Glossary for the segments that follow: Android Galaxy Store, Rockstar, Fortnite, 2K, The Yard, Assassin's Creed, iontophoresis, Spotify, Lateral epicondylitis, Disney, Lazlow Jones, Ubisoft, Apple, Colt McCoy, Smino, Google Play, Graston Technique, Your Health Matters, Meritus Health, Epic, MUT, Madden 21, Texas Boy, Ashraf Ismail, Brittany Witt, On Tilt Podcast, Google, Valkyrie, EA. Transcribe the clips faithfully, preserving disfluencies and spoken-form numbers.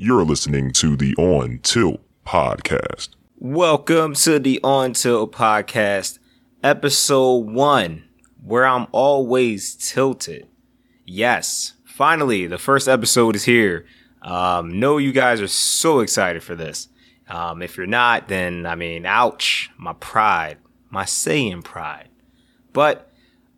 You're listening to the On Tilt Podcast. Welcome to the On Tilt Podcast, episode one, where I'm always tilted. Yes, finally, the first episode is here. Um, know you guys are so excited for this. Um, if you're not, then, I mean, ouch, my pride, my saying pride. But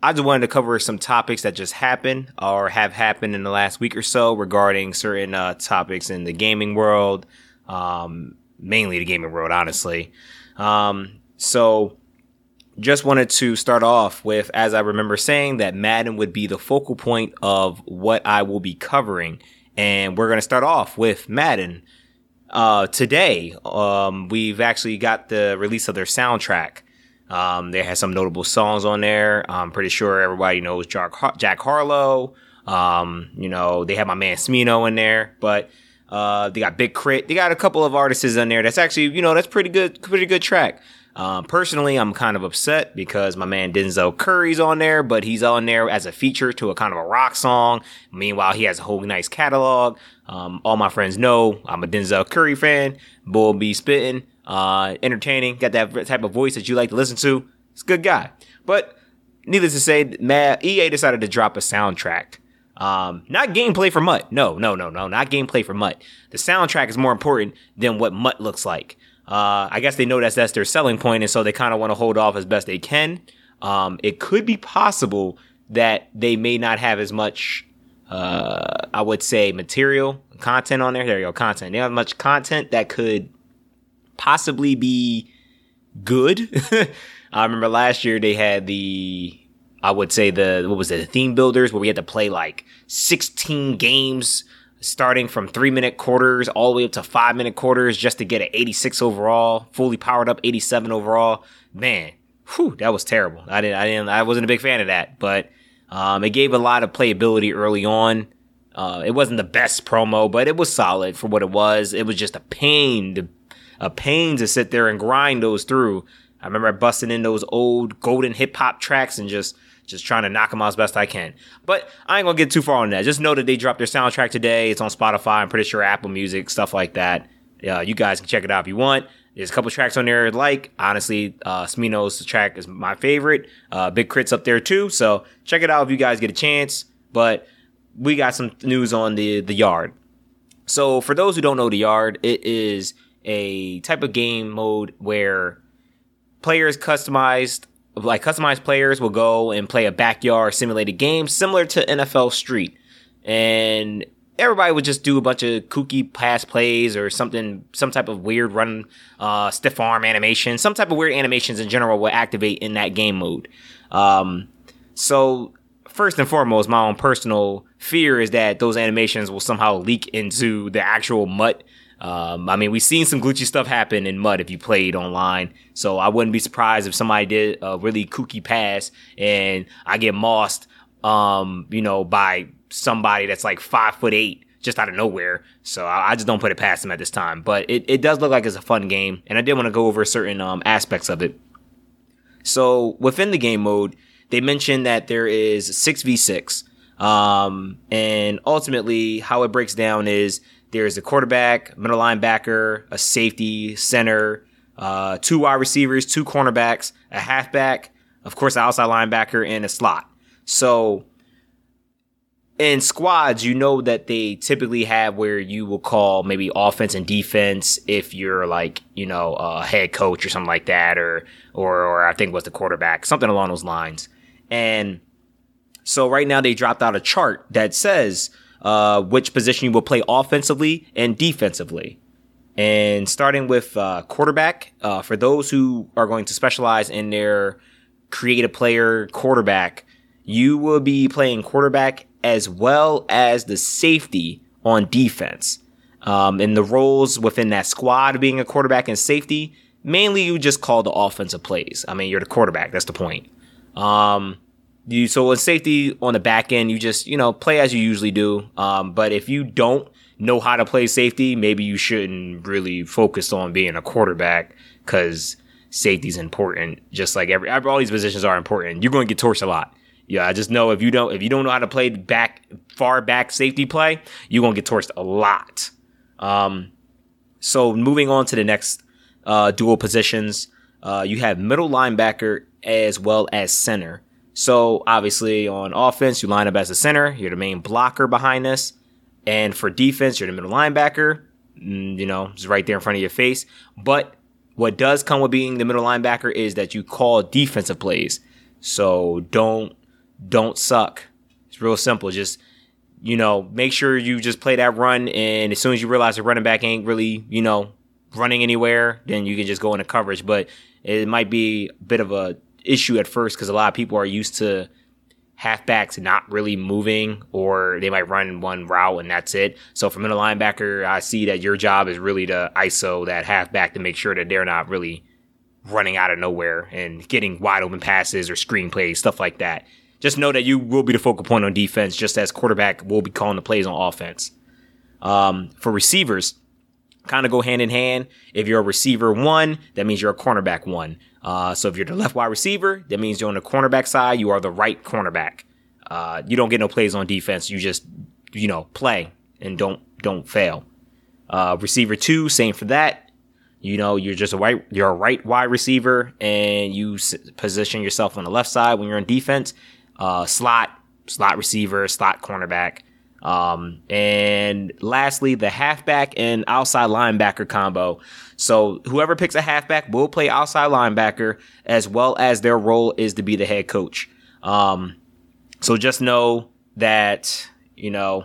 I just wanted to cover some topics that just happened or have happened in the last week or so regarding certain uh, topics in the gaming world, um, mainly the gaming world, honestly. Um, so just wanted to start off with, as I remember saying, that Madden would be the focal point of what I will be covering. And we're going to start off with Madden. Uh, today, um, we've actually got the release of their soundtrack. Um, they had some notable songs on there. I'm pretty sure everybody knows Jack, Har- Jack Harlow. Um, you know, they have my man Smino in there, but, uh, they got Big Crit. They got a couple of artists in there. That's actually, you know, that's pretty good, pretty good track. Um, personally, I'm kind of upset because my man Denzel Curry's on there, but he's on there as a feature to a kind of a rock song. Meanwhile, he has a whole nice catalog. Um, all my friends know I'm a Denzel Curry fan. Bull be spitting. Uh, entertaining, got that type of voice that you like to listen to. It's a good guy. But needless to say, E A decided to drop a soundtrack. Um, not gameplay for M U T. No, no, no, no, not gameplay for M U T. The soundtrack is more important than what M U T looks like. Uh, I guess they know that's, that's their selling point, and so they kind of want to hold off as best they can. Um, it could be possible that they may not have as much, uh, I would say, material, content on there. There you go, content. They don't have much content that could possibly be good. I remember last year they had the, I would say the, what was it, the theme builders, where we had to play like sixteen games starting from three minute quarters all the way up to five minute quarters just to get an eighty-six overall, fully powered up eighty-seven overall. Man, whew, that was terrible. I didn't, I didn't, I wasn't a big fan of that, but um, it gave a lot of playability early on. Uh, it wasn't the best promo, but it was solid for what it was. It was just a pain to A pain to sit there and grind those through. I remember busting in those old golden hip hop tracks and just, just trying to knock them out as best I can. But I ain't gonna get too far on that. Just know that they dropped their soundtrack today. It's on Spotify. I'm pretty sure Apple Music, stuff like that. Uh, you guys can check it out if you want. There's a couple tracks on there. Like honestly, uh, Smino's track is my favorite. Uh, Big Crit's up there too. So check it out if you guys get a chance. But we got some news on the the Yard. So for those who don't know the Yard, it is a type of game mode where players customized, like customized players will go and play a backyard simulated game similar to N F L Street. And everybody would just do a bunch of kooky pass plays or something, some type of weird run, uh, stiff arm animation, some type of weird animations in general will activate in that game mode. Um, so first and foremost, my own personal fear is that those animations will somehow leak into the actual M U T. Um, I mean, we've seen some glitchy stuff happen in M U T if you played online, so I wouldn't be surprised if somebody did a really kooky pass and I get mossed, um, you know, by somebody that's like five foot eight just out of nowhere. So I, I just don't put it past them at this time. But it, it does look like it's a fun game, and I did want to go over certain um, aspects of it. So within the game mode, they mentioned that there is six v six, um, and ultimately how it breaks down is there's a quarterback, middle linebacker, a safety, center, uh, two wide receivers, two cornerbacks, a halfback, of course, an outside linebacker, and a slot. So in squads, you know that they typically have where you will call maybe offense and defense if you're like, you know, a head coach or something like that, or or, or I think was the quarterback, something along those lines. And so right now they dropped out a chart that says Uh, which position you will play offensively and defensively. And starting with uh, quarterback, uh, for those who are going to specialize in their create a player quarterback, you will be playing quarterback as well as the safety on defense. Um, and the roles within that squad being a quarterback and safety, mainly you just call the offensive plays. I mean, you're the quarterback. That's the point. Um... You, so in safety on the back end, you just, you know, play as you usually do. Um, but if you don't know how to play safety, maybe you shouldn't really focus on being a quarterback, because safety's important. Just like every, all these positions are important. You're going to get torched a lot. Yeah, I just know if you don't, if you don't know how to play back, far back safety play, you're going to get torched a lot. Um, so moving on to the next uh, dual positions, uh, you have middle linebacker as well as center. So obviously on offense, you line up as a center. You're the main blocker behind this. And for defense, you're the middle linebacker. You know, it's right there in front of your face. But what does come with being the middle linebacker is that you call defensive plays. So don't don't suck. It's real simple. Just, you know, make sure you just play that run. And as soon as you realize the running back ain't really, you know, running anywhere, then you can just go into coverage. But it might be a bit of a issue at first because a lot of people are used to halfbacks not really moving, or they might run one route and that's it. So for middle linebacker, I see that your job is really to I S O that halfback to make sure that they're not really running out of nowhere and getting wide open passes or screen plays, stuff like that. Just know that you will be the focal point on defense, just as quarterback will be calling the plays on offense. Um, for receivers, kind of go hand in hand. If you're a receiver one, that means you're a cornerback one. Uh, so if you're the left wide receiver, that means you're on the cornerback side. You are the right cornerback. Uh, you don't get no plays on defense. You just, you know, play and don't don't fail. Uh, receiver two, same for that. You know, you're just a right you're a right wide receiver, and you s- position yourself on the left side when you're on defense. Uh, slot slot receiver, slot cornerback. Um, and lastly, the halfback and outside linebacker combo. So whoever picks a halfback will play outside linebacker, as well as their role is to be the head coach. Um, so just know that, you know,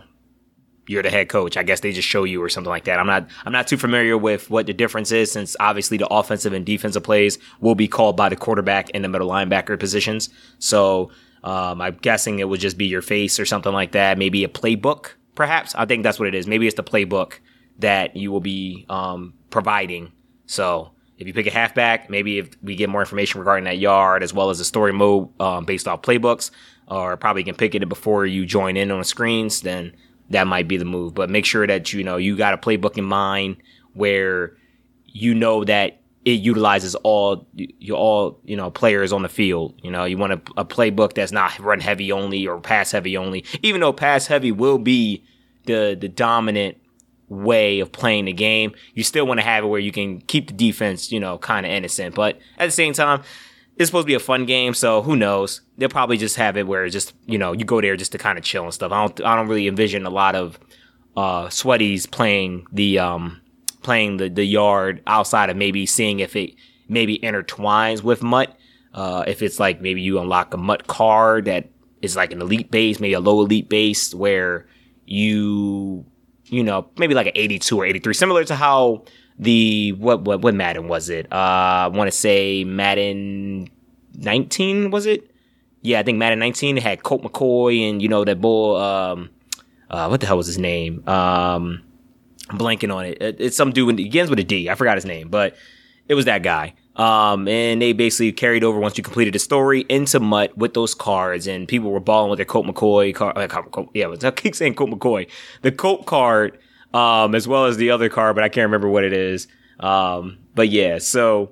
you're the head coach. I guess they just show you or something like that. I'm not, I'm not too familiar with what the difference is, since obviously the offensive and defensive plays will be called by the quarterback and the middle linebacker positions. So, Um, I'm guessing it would just be your face or something like that. Maybe a playbook, perhaps. I think that's what it is. Maybe it's the playbook that you will be um, providing. So if you pick a halfback, maybe if we get more information regarding that yard, as well as the story mode um, based off playbooks, or probably can pick it before you join in on the screens, then that might be the move. But make sure that, you know, you got a playbook in mind where you know that it utilizes all, you all, you know, players on the field. You know, you want a, a playbook that's not run heavy only or pass heavy only, even though pass heavy will be the, the dominant way of playing the game. You still want to have it where you can keep the defense, you know, kind of innocent. But at the same time, it's supposed to be a fun game. So who knows? They'll probably just have it where it's just, you know, you go there just to kind of chill and stuff. I don't, I don't really envision a lot of, uh, sweaties playing the, um, playing the, the yard outside of maybe seeing if it maybe intertwines with M U T. Uh, if it's like maybe you unlock a M U T card that is like an elite base, maybe a low elite base where you, you know, maybe like an eighty-two or eighty-three, similar to how the, what, what, what Madden was it? Uh, I want to say Madden nineteen, was it? Yeah, I think Madden nineteen, it had Colt McCoy and, you know, that bull, um, uh, what the hell was his name? Um, I'm blanking on it. It's some dude, begins with a D. I forgot his name, but it was that guy. Um, and they basically carried over, once you completed the story, into M U T with those cards, and people were balling with their Colt McCoy card. Yeah, I keep saying Colt McCoy. The Colt card, um, as well as the other card, but I can't remember what it is. Um, but yeah, so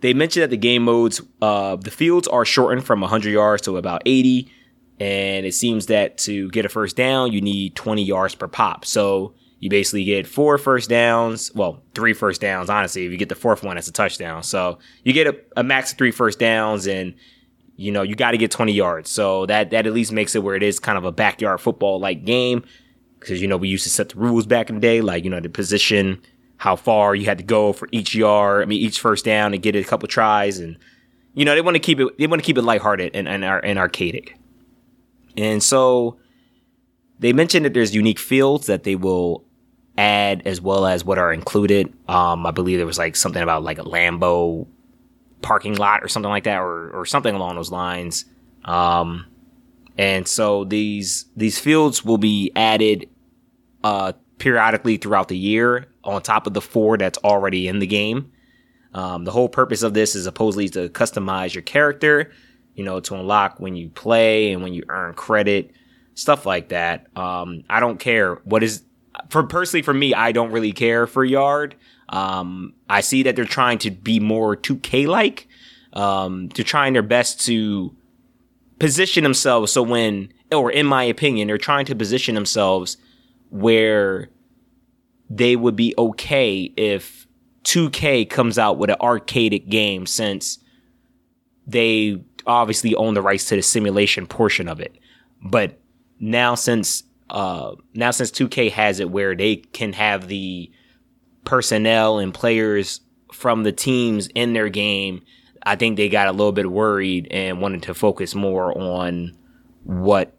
they mentioned that the game modes, uh, the fields are shortened from one hundred yards to about eighty, and it seems that to get a first down, you need twenty yards per pop. So you basically get four first downs. Well, three first downs, honestly. If you get the fourth one, that's a touchdown. So you get a, a max of three first downs, and, you know, you got to get twenty yards. So that, that at least makes it where it is kind of a backyard football-like game, because, you know, we used to set the rules back in the day, like, you know, the position, how far you had to go for each yard, I mean, each first down, and get a couple tries. And, you know, they want to keep it, they want to keep it lighthearted and, and, and arcadic. And so they mentioned that there's unique fields that they will add, as well as what are included. Um, I believe there was like something about like a Lambo parking lot or something like that, or or something along those lines. Um, and so these these fields will be added uh, periodically throughout the year, on top of the four that's already in the game. Um, the whole purpose of this is supposedly to customize your character, you know, to unlock when you play and when you earn credit, stuff like that. Um, I don't care what is. For personally, for me, I don't really care for yard. Um, I see that they're trying to be more two K like. Um, they're trying their best to position themselves. So when, or in my opinion, they're trying to position themselves where they would be okay if two K comes out with an arcaded game, since they obviously own the rights to the simulation portion of it. But now since uh, now since two K has it where they can have the personnel and players from the teams in their game, I think they got a little bit worried and wanted to focus more on what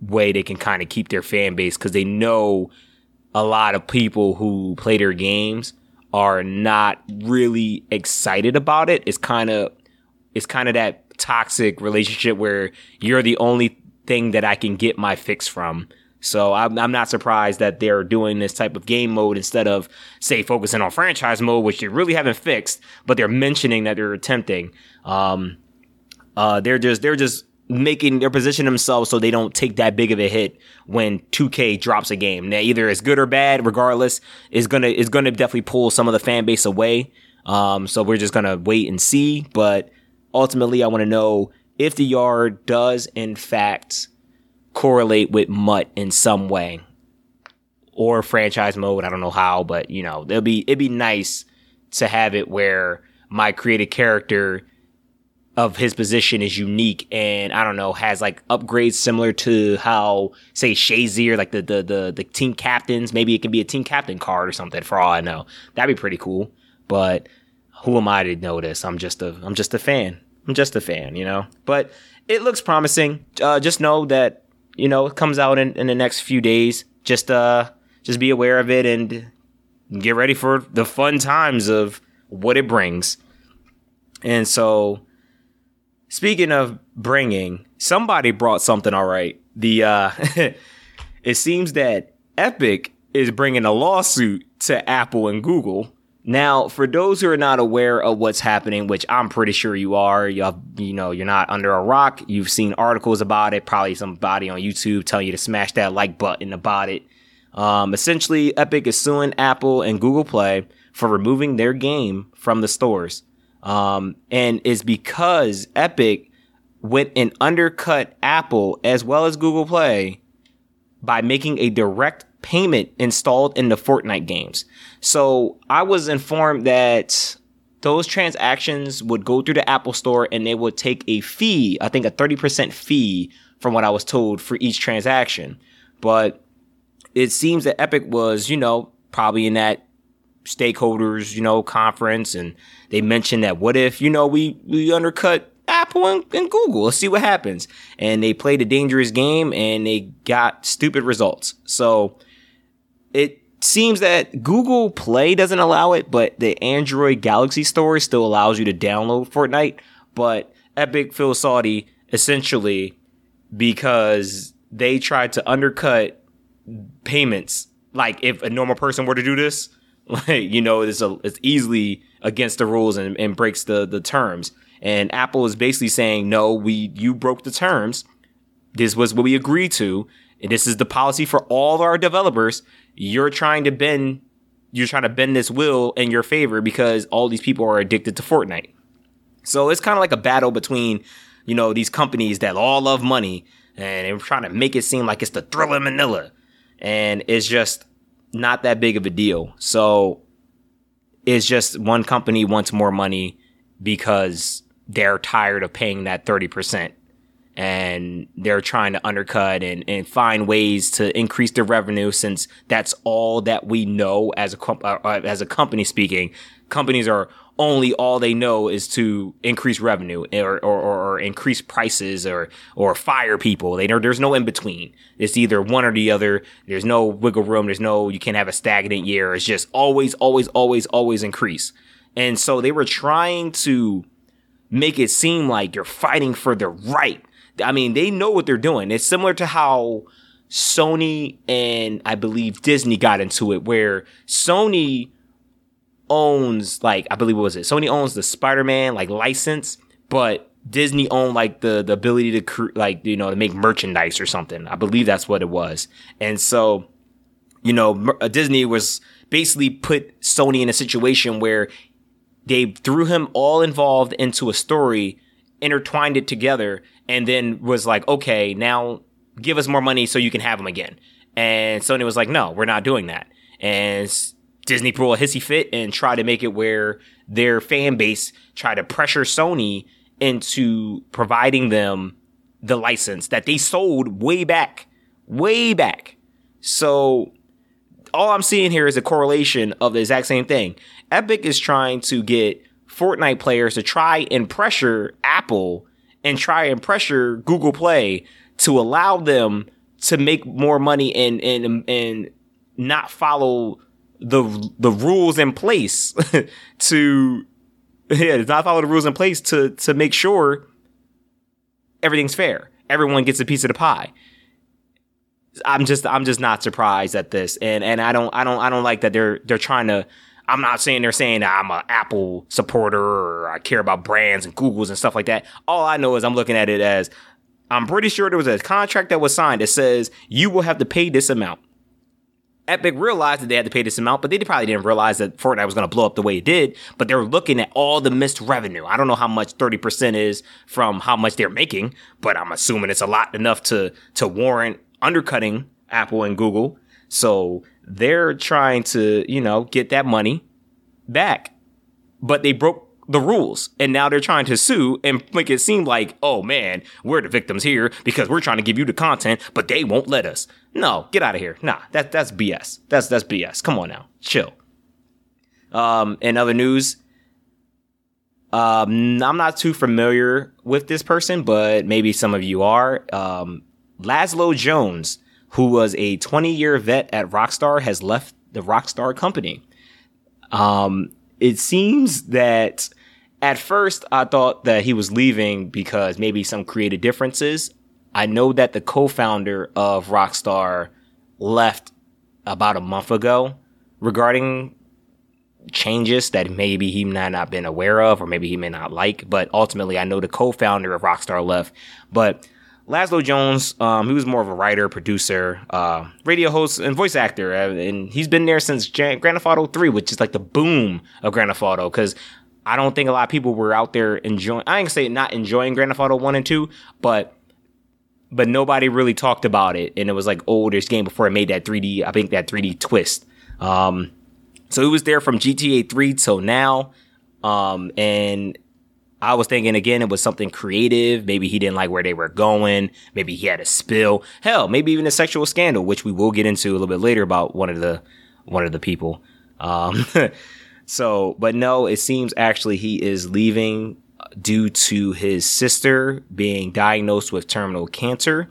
way they can kind of keep their fan base, because they know a lot of people who play their games are not really excited about it. It's kind of it's kind of that toxic relationship where you're the only thing that I can get my fix from. So I'm, I'm not surprised that they're doing this type of game mode instead of, say, focusing on franchise mode, which they really haven't fixed, but they're mentioning that they're attempting. Um, uh, they're just they're just making their position themselves so they don't take that big of a hit when two K drops a game. Now, either it's good or bad, regardless, is gonna is gonna definitely pull some of the fan base away. Um, so we're just gonna wait and see. But ultimately, I want to know if the Yard does in fact correlate with M U T in some way, or franchise mode. I don't know how, but you know, it'll be it'd be nice to have it where my created character of his position is unique and, I don't know, has like upgrades similar to how, say, Shazier, like the, the the the team captains, maybe it can be a team captain card or something for all I know. That'd be pretty cool. But who am I to know this? I'm just a I'm just a fan. I'm just a fan, you know. But it looks promising. Uh, just know that, you know, it comes out in, in the next few days. Just uh just be aware of it and get ready for the fun times of what it brings. And so, speaking of bringing, somebody brought something, all right. The uh, it seems that Epic is bringing a lawsuit to Apple and Google. Now, for those who are not aware of what's happening, which I'm pretty sure you are, you have, you know, you're not under a rock. You've seen articles about it, probably somebody on YouTube telling you to smash that like button about it. Um, essentially, Epic is suing Apple and Google Play for removing their game from the stores. Um, and it's because Epic went and undercut Apple as well as Google Play by making a direct payment installed in the Fortnite games. So I was informed that those transactions would go through the Apple Store and they would take a fee, I think a thirty percent fee from what I was told for each transaction. But it seems that Epic was, you know, probably in that stakeholders, you know, conference, and they mentioned that what if, you know, we, we undercut Apple and, and Google, let's see what happens. And they played a dangerous game and they got stupid results. So it seems that Google Play doesn't allow it, but the Android Galaxy Store still allows you to download Fortnite. But Epic feels salty essentially because they tried to undercut payments. Like if a normal person were to do this, like, you know, it's a, it's easily against the rules and, and breaks the, the terms. And Apple is basically saying, no, we you broke the terms. This was what we agreed to. And this is the policy for all of our developers. You're trying to bend, you're trying to bend this will in your favor because all these people are addicted to Fortnite. So it's kind of like a battle between, you know, these companies that all love money and they're trying to make it seem like it's the thrill in Manila. And it's just not that big of a deal. So it's just one company wants more money because they're tired of paying that thirty percent and they're trying to undercut and, and find ways to increase their revenue, since that's all that we know as a comp- uh, as a company speaking. Companies are only all they know is to increase revenue or, or, or increase prices or, or fire people. They don't, there's no in between. It's either one or the other. There's no wiggle room. There's no, you can't have a stagnant year. It's just always, always, always, always increase. And so they were trying to make it seem like you're fighting for the right. I mean, they know what they're doing. It's similar to how Sony and I believe Disney got into it, where Sony owns, like, I believe, what was it? Sony owns the Spider-Man, like, license, but Disney owned, like, the, the ability to, cr- like, you know, to make merchandise or something. I believe that's what it was. And so, you know, Disney was basically put Sony in a situation where they threw him all involved into a story, intertwined it together, and then was like, okay, now give us more money so you can have him again. And Sony was like, no, we're not doing that. and Disney pull a hissy fit and try to make it where their fan base try to pressure Sony into providing them the license that they sold way back, way back. So all I'm seeing here is a correlation of the exact same thing. Epic is trying to get Fortnite players to try and pressure Apple and try and pressure Google Play to allow them to make more money and and and not follow the the rules in place to yeah not follow the rules in place to to make sure everything's fair. Everyone gets a piece of the pie. I'm just I'm just not surprised at this, and and I don't I don't I don't like that they're they're trying to. I'm not saying they're saying that I'm an Apple supporter or I care about brands and Googles and stuff like that. All I know is I'm looking at it as I'm pretty sure there was a contract that was signed that says you will have to pay this amount. Epic realized that they had to pay this amount, but they probably didn't realize that Fortnite was going to blow up the way it did. But they were looking at all the missed revenue. I don't know how much thirty percent is from how much they're making, but I'm assuming it's a lot enough to to warrant undercutting Apple and Google. So they're trying to, you know, get that money back, but they broke the rules and now they're trying to sue and make it seem like, oh man, we're the victims here because we're trying to give you the content, but they won't let us. No, get out of here. Nah, that that's B S. That's that's B S. Come on now, chill. Um, in other news, um, I'm not too familiar with this person, but maybe some of you are. Um, Lazlow Jones, who was a twenty-year vet at Rockstar, has left the Rockstar company. Um, it seems that at first I thought that he was leaving because maybe some creative differences. I know that the co-founder of Rockstar left about a month ago regarding changes that maybe he might not been aware of or maybe he may not like. But ultimately, I know the co-founder of Rockstar left. But Lazlow Jones, um, he was more of a writer, producer, uh, radio host, and voice actor. And he's been there since Grand Theft Auto three, which is like the boom of Grand Theft Auto. Because I don't think a lot of people were out there enjoying, I ain't say not enjoying Grand Theft Auto one and two, but but nobody really talked about it. And it was like, oh, this game before it made that three D, I think that three D twist. Um, so he was there from G T A three till now. Um, and I was thinking, again, it was something creative. Maybe he didn't like where they were going. Maybe he had a spill. Hell, maybe even a sexual scandal, which we will get into a little bit later about one of the one of the people. Um, so, but no, it seems actually he is leaving due to his sister being diagnosed with terminal cancer.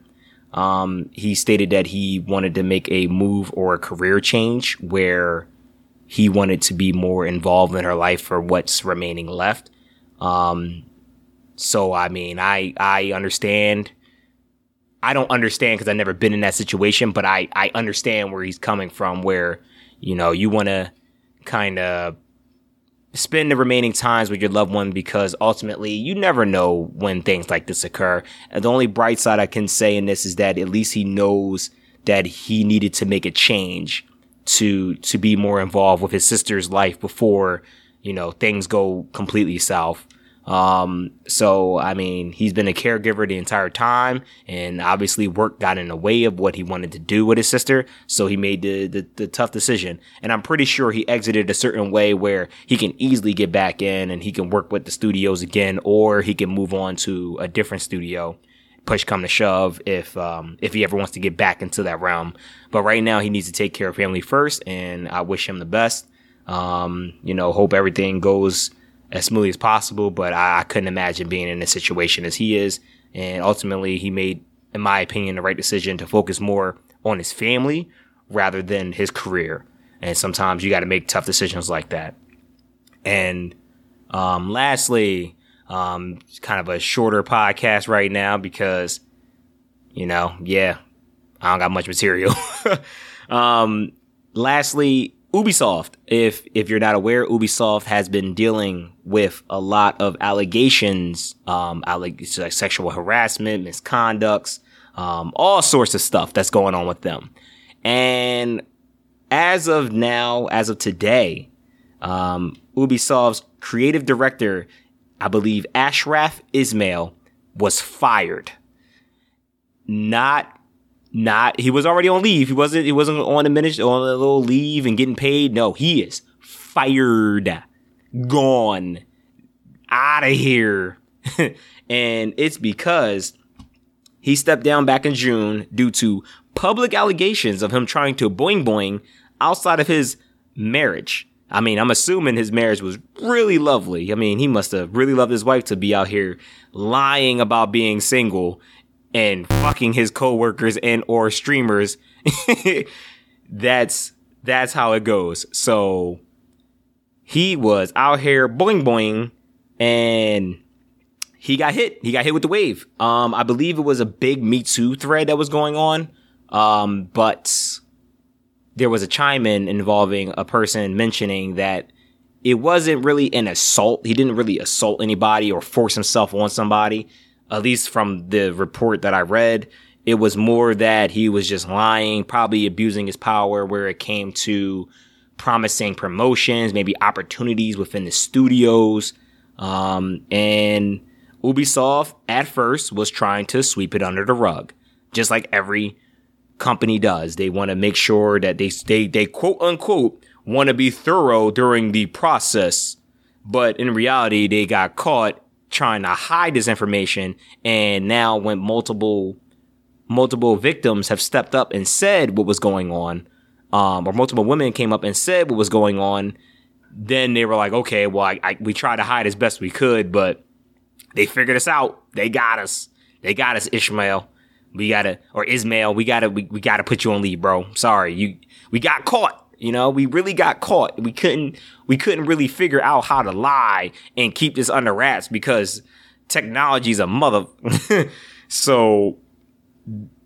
Um, he stated that he wanted to make a move or a career change where he wanted to be more involved in her life for what's remaining left. Um, so, I mean, I, I understand, I don't understand cause I've never been in that situation, but I, I understand where he's coming from, where, you know, you want to kind of spend the remaining times with your loved one, because ultimately you never know when things like this occur. And the only bright side I can say in this is that at least he knows that he needed to make a change to, to be more involved with his sister's life before, you know, things go completely south. Um, so, I mean, he's been a caregiver the entire time, and obviously work got in the way of what he wanted to do with his sister. So he made the, the, the tough decision. And I'm pretty sure he exited a certain way where he can easily get back in and he can work with the studios again, or he can move on to a different studio, push come to shove, if, um, if he ever wants to get back into that realm. But right now he needs to take care of family first, and I wish him the best. Um, you know, hope everything goes as smoothly as possible, but I, I couldn't imagine being in a situation as he is. And ultimately he made, in my opinion, the right decision to focus more on his family rather than his career. And sometimes you got to make tough decisions like that. And, um, lastly, um, kind of a shorter podcast right now because, you know, yeah, I don't got much material. um, lastly, Ubisoft, if if you're not aware, Ubisoft has been dealing with a lot of allegations, um, like sexual harassment, misconducts, um, all sorts of stuff that's going on with them. And as of now, as of today, um, Ubisoft's creative director, I believe Ashraf Ismail, was fired. Not not, he was already on leave. He wasn't, he wasn't on a minute, on a little leave and getting paid. No, he is fired, gone, out of here. And it's because he stepped down back in June due to public allegations of him trying to boing boing outside of his marriage. I mean, I'm assuming his marriage was really lovely. I mean, he must have really loved his wife to be out here lying about being single and fucking his coworkers and or streamers. That's that's how it goes. So he was out here boing boing, and he got hit. He got hit with the wave. Um, I believe it was a big Me Too thread that was going on. Um, but there was a chime in involving a person mentioning that it wasn't really an assault. He didn't really assault anybody or force himself on somebody. At least from the report that I read, it was more that he was just lying, probably abusing his power where it came to promising promotions, maybe opportunities within the studios. Um, and Ubisoft at first was trying to sweep it under the rug, just like every company does. They want to make sure that they, they, they quote unquote want to be thorough during the process. But in reality, they got caught trying to hide this information. And now when multiple, multiple victims have stepped up and said what was going on, um, or multiple women came up and said what was going on, then they were like, okay, well, I, I, we tried to hide as best we could, but they figured us out. They got us. They got us, Ishmael. We gotta, or Ismail, we gotta, we, we gotta put you on leave, bro. Sorry. You, we got caught. You know, we really got caught. We couldn't, we couldn't really figure out how to lie and keep this under wraps because technology's a mother. So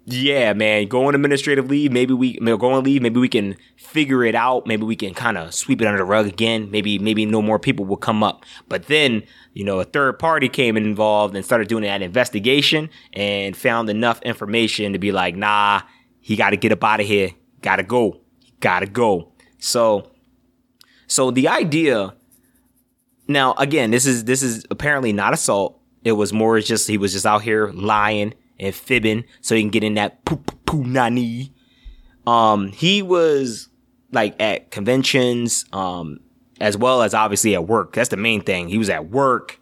yeah, man, go on administrative leave. Maybe we, go on leave. Maybe we can figure it out. Maybe we can kind of sweep it under the rug again. Maybe, maybe no more people will come up. But then, you know, a third party came involved and started doing that investigation and found enough information to be like, nah, he got to get up out of here. Got to go. Got to go. So, so the idea now, again, this is, this is apparently not assault. It was more just, he was just out here lying and fibbing so he can get in that poo poo, poo nani. Um, he was like at conventions, um, as well as obviously at work. That's the main thing. He was at work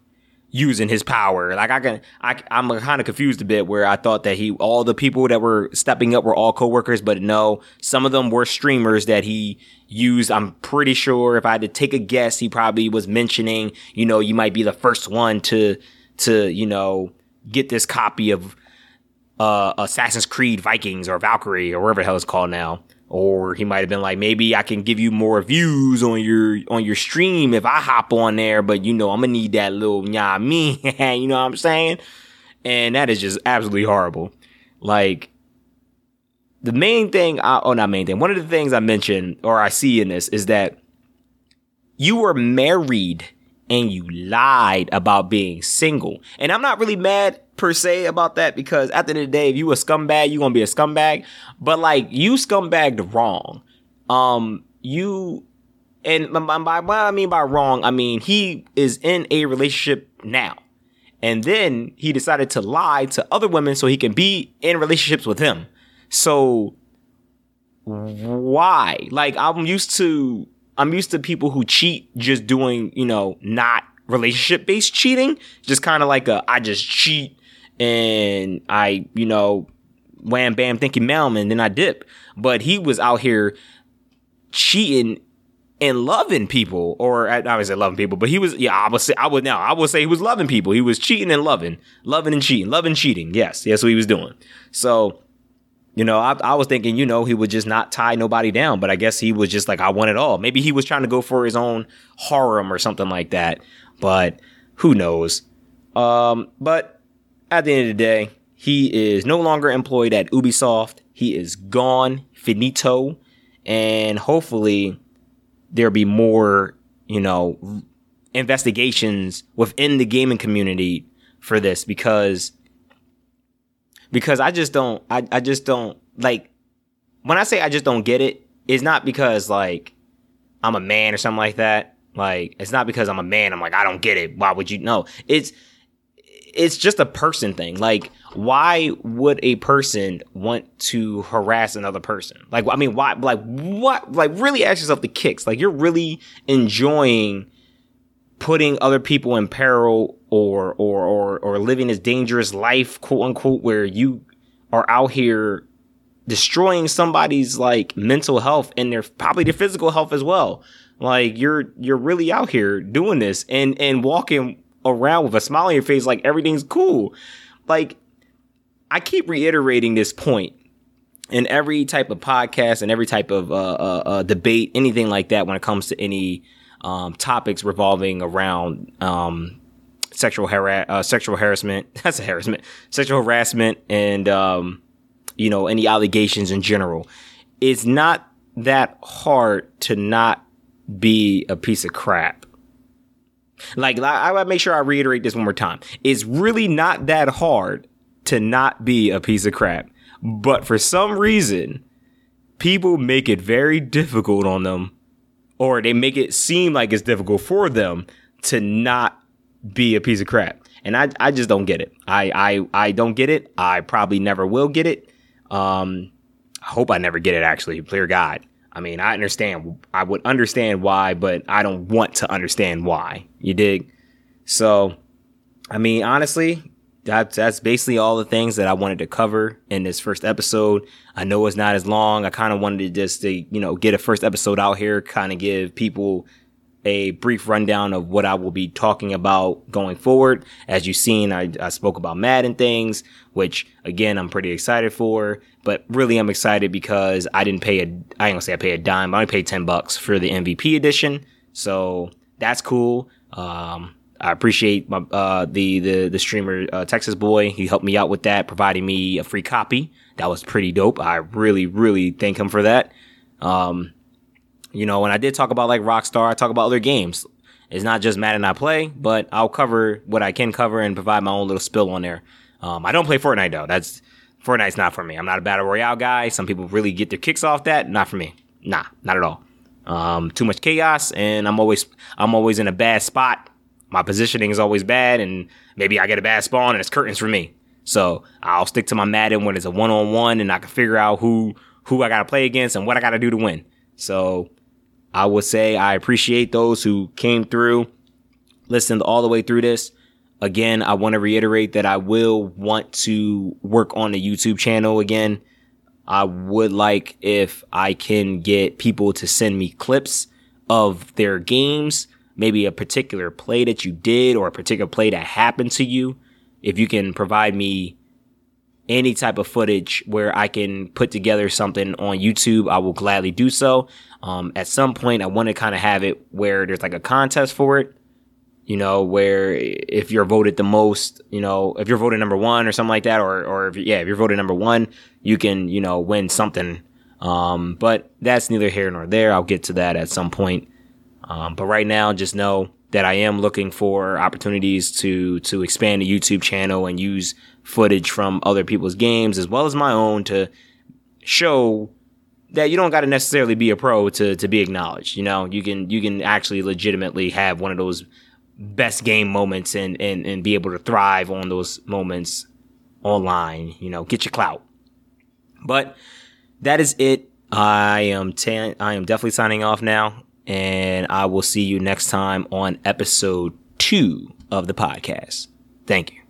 using his power. Like I can, I, I'm kind of confused a bit where I thought that he, all the people that were stepping up were all coworkers, but no, some of them were streamers that he used. I'm pretty sure if I had to take a guess, he probably was mentioning, you know, you might be the first one to, to, you know, get this copy of, uh, Assassin's Creed Vikings or Valkyrie or whatever the hell it's called now. Or he might have been like, maybe I can give you more views on your on your stream if I hop on there. But, you know, I'm going to need that little, nah, me. You know what I'm saying? And that is just absolutely horrible. Like, the main thing, I, oh, not main thing. One of the things I mentioned or I see in this is that you were married and you lied about being single. And I'm not really mad per se about that, because at the end of the day, if you a scumbag, you gonna be a scumbag. But like, you scumbagged wrong. Um, you and by, by what I mean by wrong, I mean he is in a relationship now, and then he decided to lie to other women so he can be in relationships with them. So why? Like, I'm used to I'm used to people who cheat just doing, you know, not relationship based cheating, just kind of like a I just cheat. And I, you know, wham, bam, thinking ma'am, and then I dip. But he was out here cheating and loving people, or I would say loving people, but he was, yeah, I would say, I would now, I would say he was loving people. He was cheating and loving, loving and cheating, loving, cheating. Yes, yes, what he was doing. So, you know, I, I was thinking, you know, he would just not tie nobody down, but I guess he was just like, I want it all. Maybe he was trying to go for his own harem or something like that, but who knows? Um, but at the end of the day, he is no longer employed at Ubisoft. He is gone, finito, and hopefully there'll be more, you know, investigations within the gaming community for this, because because I just don't, I, I just don't, like, when I say I just don't get it, it's not because, like, I'm a man or something like that. Like, it's not because I'm a man, I'm like, I don't get it. Why would you? No, it's... it's just a person thing. Like, why would a person want to harass another person? Like, I mean, why? Like, what? Like, really ask yourself the kicks. Like, you're really enjoying putting other people in peril or or or or living this dangerous life, quote unquote, where you are out here destroying somebody's like mental health and their probably their physical health as well. Like, you're you're really out here doing this and and walking around with a smile on your face like everything's cool. Like, I keep reiterating this point in every type of podcast and every type of uh, uh, uh, debate, anything like that, when it comes to any um, topics revolving around um, sexual hara- uh, sexual harassment. That's a harassment, sexual harassment, and um, you know, any allegations in general. It's not that hard to not be a piece of crap. Like, I, I make sure I reiterate this one more time. It's really not that hard to not be a piece of crap. But for some reason, people make it very difficult on them, or they make it seem like it's difficult for them to not be a piece of crap. And I, I just don't get it. I, I, I don't get it. I probably never will get it. Um, I hope I never get it, actually. Clear God. I mean, I understand. I would understand why, but I don't want to understand why. You dig? So, I mean, honestly, That, that's basically all the things that I wanted to cover in this first episode. I know it's not as long. I kind of wanted to just, to, you know, get a first episode out here, kind of give people a brief rundown of what I will be talking about going forward. As you've seen, I, I spoke about Madden things, which, again, I'm pretty excited for. But really, I'm excited because I didn't pay a, I ain't gonna say I paid a dime. I only paid ten bucks for the M V P edition. So that's cool. Um, I appreciate my, uh, the, the, the streamer, uh, Texas Boy. He helped me out with that, providing me a free copy. That was pretty dope. I really, really thank him for that. Um, you know, and I did talk about like Rockstar. I talk about other games. It's not just Madden I play, but I'll cover what I can cover and provide my own little spill on there. Um, I don't play Fortnite though. That's, Fortnite's not for me. I'm not a battle royale guy. Some people really get their kicks off that. Not for me. Nah, not at all. Um, too much chaos, and I'm always, I'm always in a bad spot. My positioning is always bad, and maybe I get a bad spawn, and it's curtains for me. So I'll stick to my Madden when it's a one-on-one, and I can figure out who who I got to play against and what I got to do to win. So I will say I appreciate those who came through, listened all the way through this. Again, I want to reiterate that I will want to work on the YouTube channel again. I would like if I can get people to send me clips of their games, maybe a particular play that you did or a particular play that happened to you. If you can provide me any type of footage where I can put together something on YouTube, I will gladly do so. Um, at some point, I want to kind of have it where there's like a contest for it, you know, where if you're voted the most, you know, if you're voted number one or something like that, or, or if, yeah, if you're voted number one, you can, you know, win something. Um, but that's neither here nor there. I'll get to that at some point. Um, but right now, just know that I am looking for opportunities to to expand the YouTube channel and use footage from other people's games as well as my own to show that you don't got to necessarily be a pro to to be acknowledged. You know, you can you can actually legitimately have one of those best game moments and and and be able to thrive on those moments online. You know, get your clout. But that is it. I am ta- I am definitely signing off now. And I will see you next time on episode two of the podcast. Thank you.